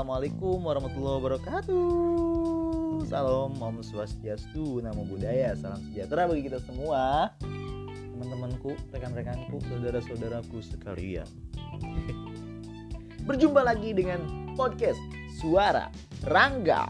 Assalamualaikum warahmatullahi wabarakatuh. Salam Om Swastiastu, Namo Buddhaya, salam sejahtera bagi kita semua, teman-temanku, rekan-rekanku, saudara-saudaraku sekalian. Berjumpa lagi dengan podcast Suara Rangga.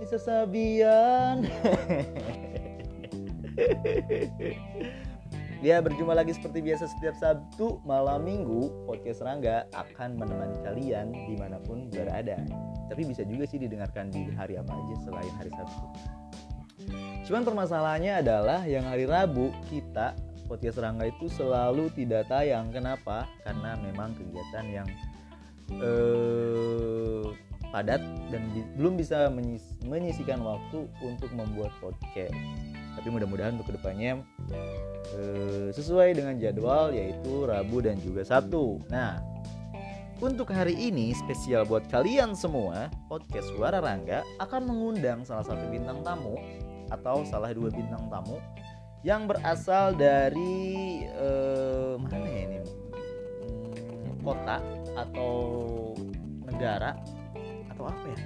Bisa Sabian. Ya, berjumpa lagi seperti biasa setiap Sabtu malam Minggu. Podcast Rangga akan menemani kalian dimanapun berada. Tapi bisa juga sih didengarkan di hari apa aja selain hari Sabtu. Cuman permasalahannya adalah yang hari Rabu kita podcast Rangga itu selalu tidak tayang. Kenapa? Karena memang kegiatan yang padat dan belum bisa menyisikan waktu untuk membuat podcast. Tapi mudah-mudahan untuk kedepannya sesuai dengan jadwal, yaitu Rabu dan juga Sabtu. Nah, untuk hari ini spesial buat kalian semua, podcast Suara Rangga akan mengundang salah satu bintang tamu atau salah dua bintang tamu yang berasal dari mana ya ini, kota atau negara. Apa ya?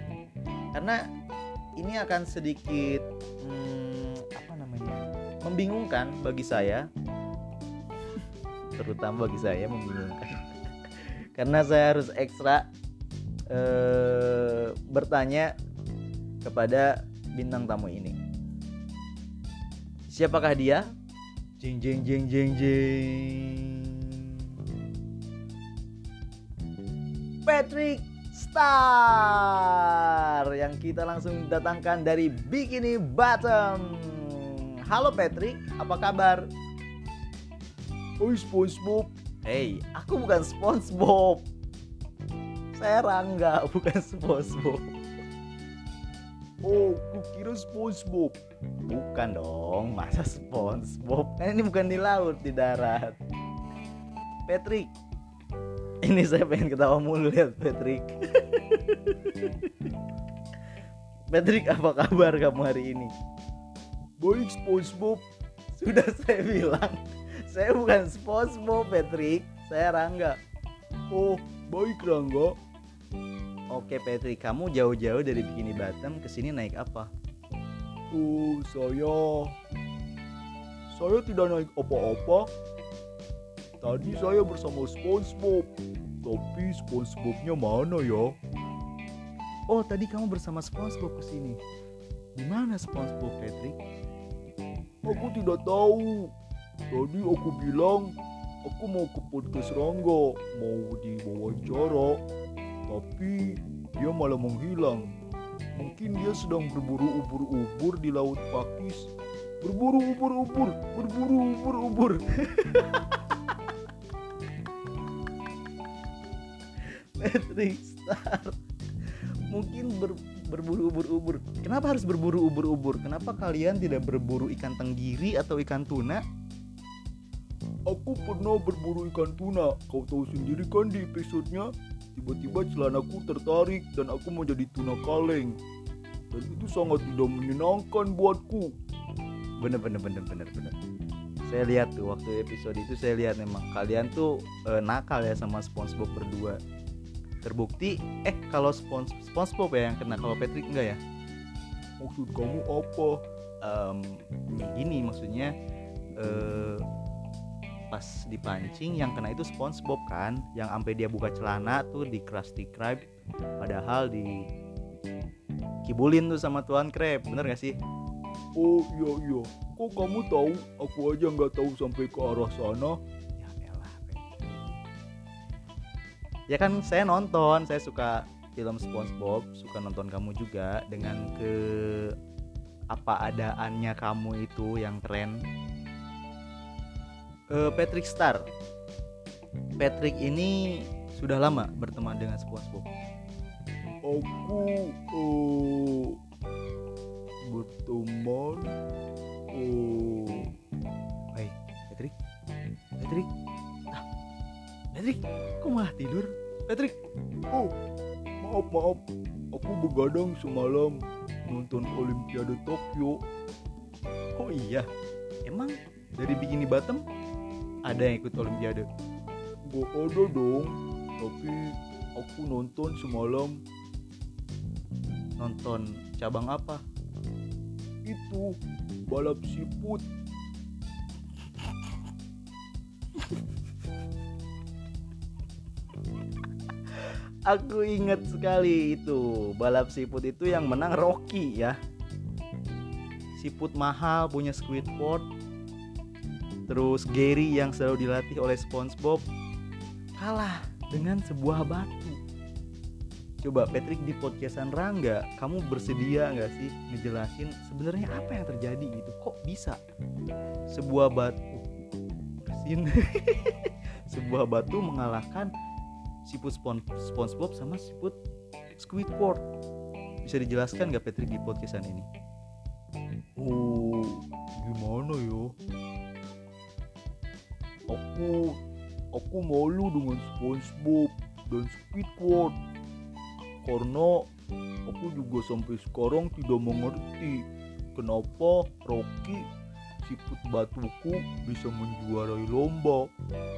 Karena ini akan sedikit membingungkan bagi saya, terutama bagi saya membingungkan karena saya harus ekstra bertanya kepada bintang tamu ini. Siapakah dia? Jeng jeng jeng jeng jeng. Patrick Star yang kita langsung datangkan dari Bikini Bottom. Halo Patrick, apa kabar? Oi SpongeBob. Hey, aku bukan SpongeBob. Saya Rangga, bukan SpongeBob. Oh, kukira SpongeBob. Bukan dong, masa SpongeBob? Nah, ini bukan di laut, di darat. Patrick, ini saya pengen ketawa mulu lihat Patrick. Patrick, apa kabar kamu hari ini? Baik SpongeBob. Sudah saya bilang, saya bukan SpongeBob Patrick, saya Rangga. Oh, baik Rangga. Oke Patrick, kamu jauh-jauh dari Bikini Bottom ke sini naik apa? Oh, saya tidak naik apa-apa. Tadi saya bersama SpongeBob, tapi SpongeBobnya mana ya? Oh, tadi kamu bersama SpongeBob kesini. Di mana SpongeBob, Patrick? Aku tidak tahu. Tadi aku bilang aku mau ke podcast Rangga, mau diwawancara, tapi dia malah menghilang. Mungkin dia sedang berburu ubur-ubur di laut Pakis. Berburu ubur-ubur. Patrick Star mungkin berburu ubur-ubur. Kenapa harus berburu ubur-ubur? Kenapa kalian tidak berburu ikan tenggiri atau ikan tuna? Aku pernah berburu ikan tuna. Kau tahu sendiri kan di episodenya. Tiba-tiba celanaku tertarik dan aku menjadi tuna kaleng. Dan itu sangat tidak menyenangkan buatku. Bener. Saya lihat tuh waktu episode itu, saya lihat memang kalian tuh nakal ya sama SpongeBob berdua. Terbukti, kalau SpongeBob ya yang kena, kalau Patrick enggak ya? Maksud kamu apa? Gini maksudnya, pas dipancing yang kena itu SpongeBob kan, yang sampai dia buka celana tuh di Krusty Krab, padahal di kibulin tuh sama Tuan Krab, bener nggak sih? Oh iya, kok kamu tahu? Aku aja nggak tahu sampai ke arah sana. Ya kan saya nonton, saya suka film SpongeBob, suka nonton kamu juga dengan keapaadaannya kamu itu yang keren. Patrick Star, Patrick ini sudah lama berteman dengan SpongeBob. Aku berteman. Hey, Patrick. Patrick, kok malah tidur? Patrick, maaf. Aku begadang semalam nonton Olimpiade Tokyo. Oh iya, Emang dari Bikini Bottom ada yang ikut olimpiade? Gak ada dong. Tapi aku nonton semalam. Nonton cabang apa? Itu balap siput. Aku ingat sekali itu. Balap siput itu yang menang Rocky ya. Siput mahal punya Squidward. Terus Gary yang selalu dilatih oleh SpongeBob kalah dengan sebuah batu. Coba Patrick di podcastan Rangga, kamu bersedia gak sih ngejelasin sebenarnya apa yang terjadi gitu? Kok bisa sebuah batu sebuah batu mengalahkan siput SpongeBob sama siput Squidward? Bisa dijelaskan gak Patrick di podcastan ini? Oh, gimana ya? Aku malu dengan SpongeBob dan Squidward karena aku juga sampai sekarang tidak mengerti kenapa Rocky siput batuku bisa menjuarai lomba.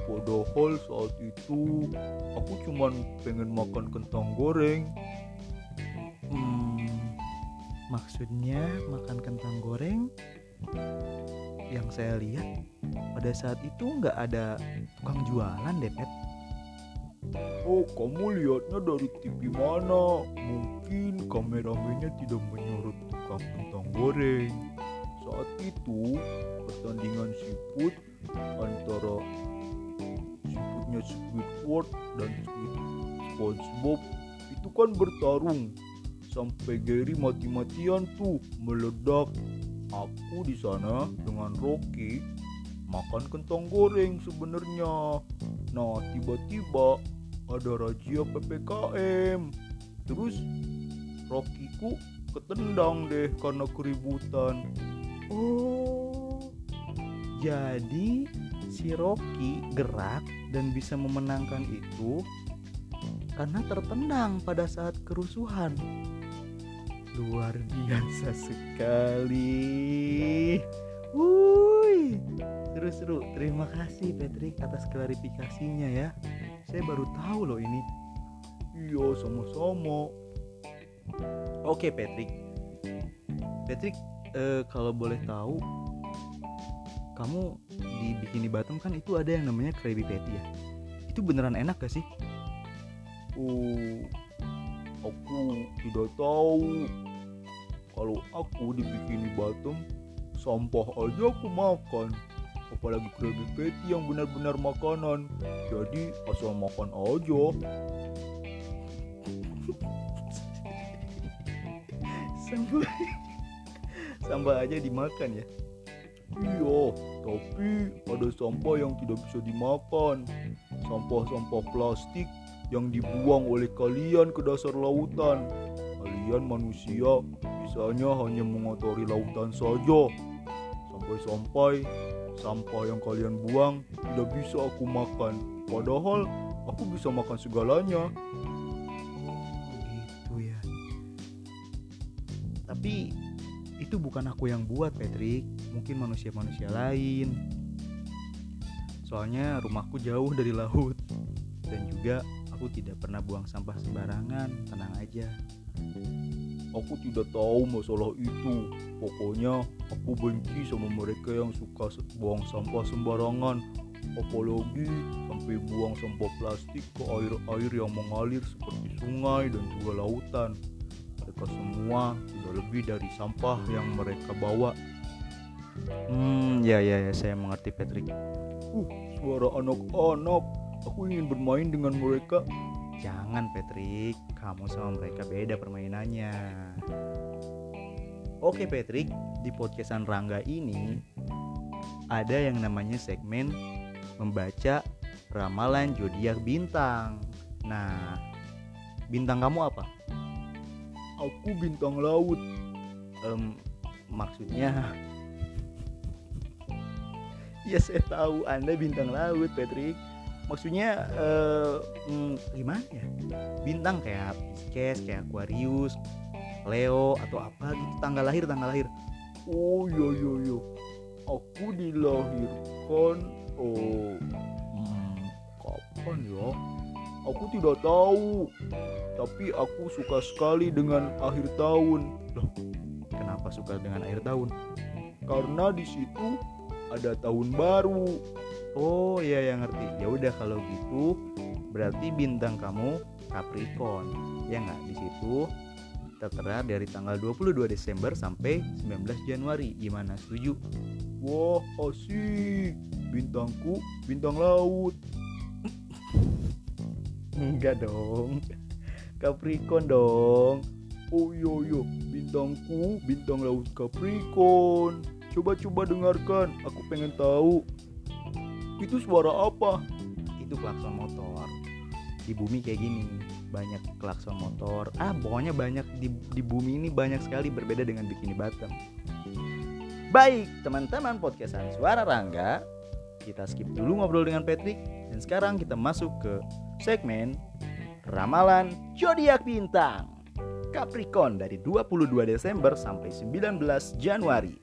Padahal saat itu aku cuma pengen makan kentang goreng. Maksudnya makan kentang goreng? Yang saya lihat pada saat itu nggak ada tukang jualan deh, Pet. Oh, kamu lihatnya dari TV mana? Mungkin kameramennya tidak menyorot tukang kentang goreng. Saat itu pertandingan siput antara siputnya Squidward dan SpongeBob itu kan bertarung sampai Gary mati-matian tuh meledak. Aku di sana dengan Rocky makan kentang goreng sebenarnya. Nah, tiba-tiba ada razia PPKM. Terus Rocky-ku ketendang deh karena keributan. Oh, jadi si Rocky gerak dan bisa memenangkan itu karena tertendang pada saat kerusuhan. Luar biasa sekali. Wuih, seru-seru. Terima kasih Patrick atas klarifikasinya ya. Saya baru tahu loh ini. Iya, sama-sama. Oke Patrick. Patrick, kalau boleh tahu, kamu di Bikini Bottom kan itu ada yang namanya Krabby Patty ya. Itu beneran enak gak sih? Aku tidak tahu. Kalau aku di Bikini Bottom, sampah aja aku makan. Apalagi Krabby Patty yang benar-benar makanan. Jadi asal makan aja. Sampah aja dimakan ya? Iya, tapi ada sampah yang tidak bisa dimakan. Sampah-sampah plastik yang dibuang oleh kalian ke dasar lautan. Kalian manusia bisanya hanya mengotori lautan saja. Sampai-sampai sampah yang kalian buang tidak bisa aku makan. Padahal aku bisa makan segalanya. Oh gitu ya. Tapi itu bukan aku yang buat Patrick. Mungkin manusia-manusia lain. Soalnya rumahku jauh dari laut. Dan juga aku tidak pernah buang sampah sembarangan, tenang aja. Aku tidak tahu masalah itu. Pokoknya aku benci sama mereka yang suka buang sampah sembarangan. Apalagi sampai buang sampah plastik ke air-air yang mengalir seperti sungai dan juga lautan. Mereka semua tidak lebih dari sampah yang mereka bawa. Ya, saya mengerti Patrick. Suara anak-anak. Aku ingin bermain dengan mereka. Jangan Patrick, kamu sama mereka beda permainannya. Oke Patrick, di podcastan Rangga ini ada yang namanya segmen membaca ramalan zodiak bintang. Nah, bintang kamu apa? Aku bintang laut. Maksudnya? Ya saya tahu Anda bintang laut Patrick. Maksudnya gimana ya? Bintang kayak Pisces, kayak Aquarius, Leo atau apa gitu, tanggal lahir. Oh iya. aku dilahirkan kapan ya? Aku tidak tahu. Tapi aku suka sekali dengan akhir tahun. Loh, kenapa suka dengan akhir tahun? Karena di situ ada tahun baru. Oh iya, yang ngerti. Ya udah kalau gitu, berarti bintang kamu Capricorn. Ya nggak, di situ tertera dari tanggal 22 Desember sampai 19 Januari. Gimana, setuju? Wah, asik. Bintangku bintang laut. Enggak dong. Capricorn dong. Oh iya, bintangku bintang laut Capricorn. Coba dengarkan, aku pengen tahu. Itu suara apa? Itu klakson motor. Di bumi kayak gini, banyak klakson motor. Pokoknya banyak di bumi ini, banyak sekali, berbeda dengan Bikini Bottom. Baik, teman-teman podcastan Suara Rangga, kita skip dulu ngobrol dengan Patrick dan sekarang kita masuk ke segmen Ramalan Zodiak Bintang Capricorn dari 22 Desember sampai 19 Januari.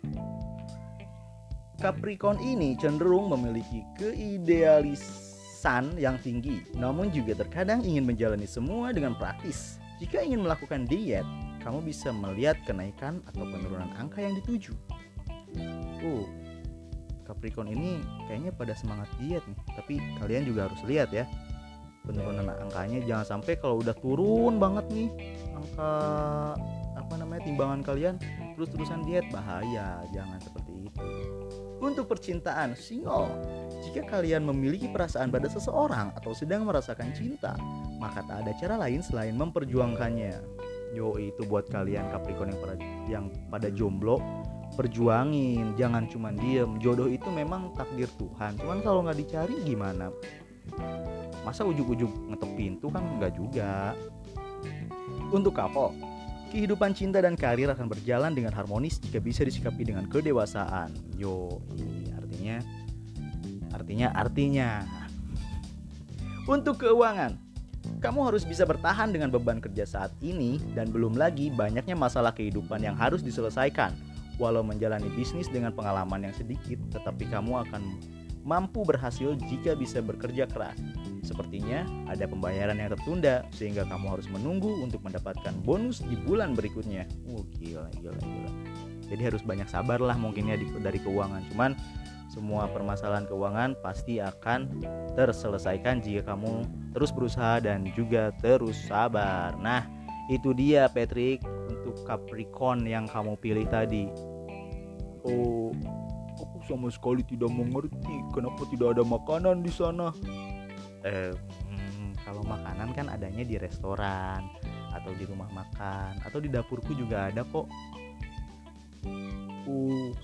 Capricorn ini cenderung memiliki keidealisan yang tinggi, namun juga terkadang ingin menjalani semua dengan praktis. Jika ingin melakukan diet, kamu bisa melihat kenaikan atau penurunan angka yang dituju. Capricorn ini kayaknya pada semangat diet nih, tapi kalian juga harus lihat ya penurunan angkanya. Jangan sampai kalau udah turun banget nih angka timbangan kalian, terus-terusan diet, bahaya. Jangan seperti itu. Untuk percintaan, single. Jika kalian memiliki perasaan pada seseorang atau sedang merasakan cinta, maka tak ada cara lain selain memperjuangkannya. Itu buat kalian Capricorn yang pada jomblo, perjuangin. Jangan cuma diem. Jodoh itu memang takdir Tuhan. Cuman kalau nggak dicari gimana? Masa ujuk-ujuk ngetok pintu, kan nggak juga. Untuk couple, kehidupan cinta dan karir akan berjalan dengan harmonis jika bisa disikapi dengan kedewasaan. Artinya. Untuk keuangan, kamu harus bisa bertahan dengan beban kerja saat ini dan belum lagi banyaknya masalah kehidupan yang harus diselesaikan. Walau menjalani bisnis dengan pengalaman yang sedikit, tetapi kamu akan mampu berhasil jika bisa bekerja keras. Sepertinya ada pembayaran yang tertunda sehingga kamu harus menunggu untuk mendapatkan bonus di bulan berikutnya. Gila. Jadi harus banyak sabar lah mungkinnya dari keuangan. Cuman semua permasalahan keuangan pasti akan terselesaikan jika kamu terus berusaha dan juga terus sabar. Nah, itu dia Patrick untuk Capricorn yang kamu pilih tadi. Aku sama sekali tidak mengerti kenapa tidak ada makanan di sana. Kalau makanan kan adanya di restoran atau di rumah makan atau di dapurku juga ada kok.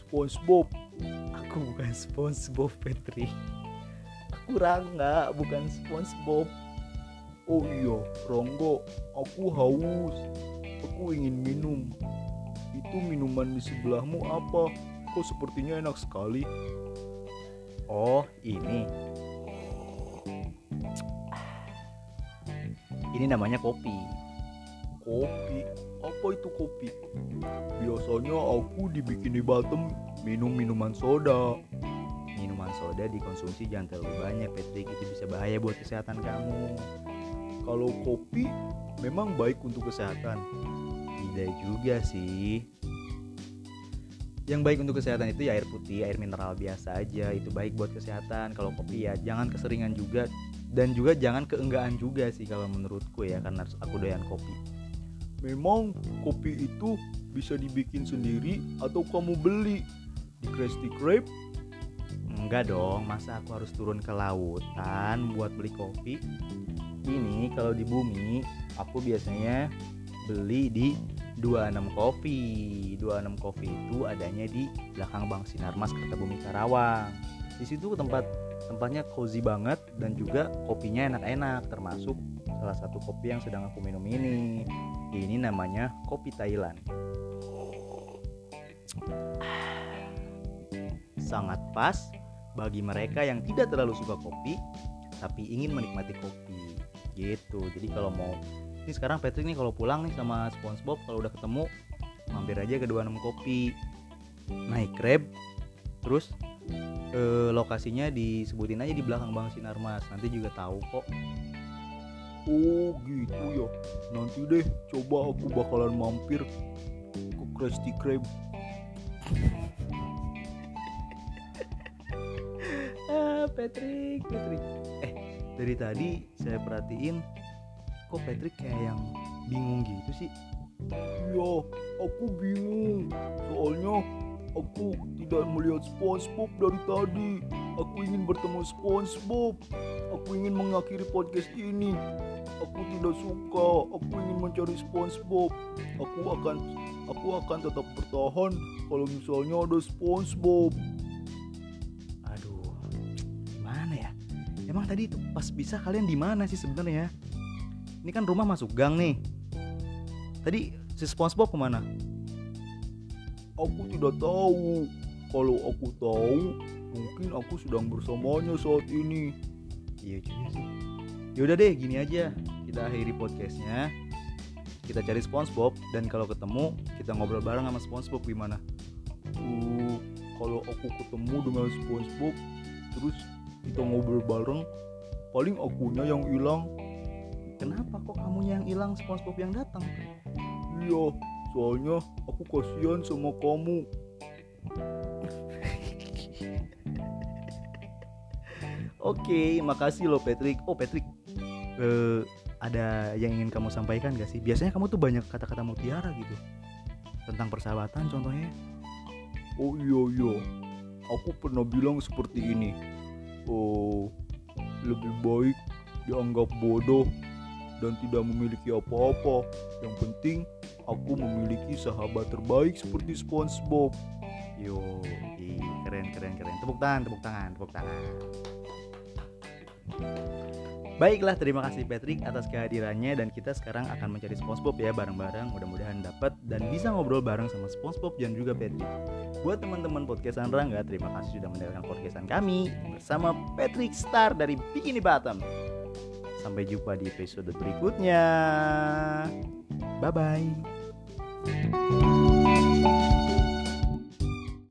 SpongeBob. Aku bukan SpongeBob, Patrick. Aku Rangga, bukan SpongeBob. Oh iya, Rangga, aku haus. Aku ingin minum. Itu minuman di sebelahmu apa? Kok sepertinya enak sekali. Ini namanya kopi. Kopi? Apa itu kopi? Biasanya aku di Bikini Bottom minum minuman soda. Minuman soda dikonsumsi jangan terlalu banyak, Patrick. Itu bisa bahaya buat kesehatan kamu. Kalau kopi memang baik untuk kesehatan? Tidak juga sih. Yang baik untuk kesehatan itu ya air putih, air mineral biasa aja. Itu baik buat kesehatan. Kalau kopi ya jangan keseringan juga. Dan juga jangan keenggaan juga sih kalau menurutku ya. Karena aku doyan kopi. Memang kopi itu bisa dibikin sendiri atau kamu beli di Krusty Krab? Enggak dong, masa aku harus turun ke lautan buat beli kopi? Ini kalau di bumi aku biasanya beli di 26 kopi. 26 kopi itu adanya di belakang Bank Sinarmas, Kertabumi, Karawang. Di situ tempatnya cozy banget dan juga kopinya enak-enak, termasuk salah satu kopi yang sedang aku minum ini. Ini namanya kopi Thailand. Sangat pas bagi mereka yang tidak terlalu suka kopi tapi ingin menikmati kopi. Gitu. Jadi kalau mau ini sekarang Patrick nih kalau pulang nih sama SpongeBob, kalau udah ketemu mampir aja ke 26 kopi, naik Grab, Terus lokasinya disebutin aja di belakang Bang Sinarmas, nanti juga tahu kok. Oh gitu ya, nanti deh coba aku bakalan mampir ke Krusty Krab. Patrick. Dari tadi saya perhatiin kok Patrick kayak yang bingung gitu sih. Iya, aku bingung. Soalnya aku tidak melihat SpongeBob dari tadi. Aku ingin bertemu SpongeBob. Aku ingin mengakhiri podcast ini. Aku tidak suka. Aku ingin mencari SpongeBob. Aku akan tetap bertahan kalau misalnya ada SpongeBob. Aduh, gimana ya? Emang tadi itu pas bisa kalian di mana sih sebenarnya? Ini kan rumah masuk gang nih. Tadi si SpongeBob kemana? Aku tidak tahu. Kalau aku tahu, mungkin aku sedang bersamanya saat ini. Iya juga sih. Yaudah deh, gini aja. Kita akhiri podcastnya. Kita cari SpongeBob, dan kalau ketemu, kita ngobrol bareng sama SpongeBob. Gimana? Kalau aku ketemu dengan SpongeBob, terus kita ngobrol bareng, paling akunya yang hilang. Kenapa kok kamunya yang hilang, SpongeBob yang datang? Iya, soalnya aku kasihan sama kamu. Oke, makasih loh Patrick. Oh Patrick, ada yang ingin kamu sampaikan gak sih? Biasanya kamu tuh banyak kata-kata mutiara gitu, tentang persahabatan contohnya. Oh iya, aku pernah bilang seperti ini. Oh, lebih baik dianggap bodoh dan tidak memiliki apa-apa. Yang penting aku memiliki sahabat terbaik seperti SpongeBob. Yo, keren. Tepuk tangan. Baiklah, terima kasih Patrick atas kehadirannya, dan kita sekarang akan mencari SpongeBob ya bareng-bareng. Mudah-mudahan dapat dan bisa ngobrol bareng sama SpongeBob dan juga Patrick. Buat teman-teman podcastan Rangga, terima kasih sudah mendengarkan podcastan kami bersama Patrick Star dari Bikini Bottom. Sampai jumpa di episode berikutnya. Bye-bye.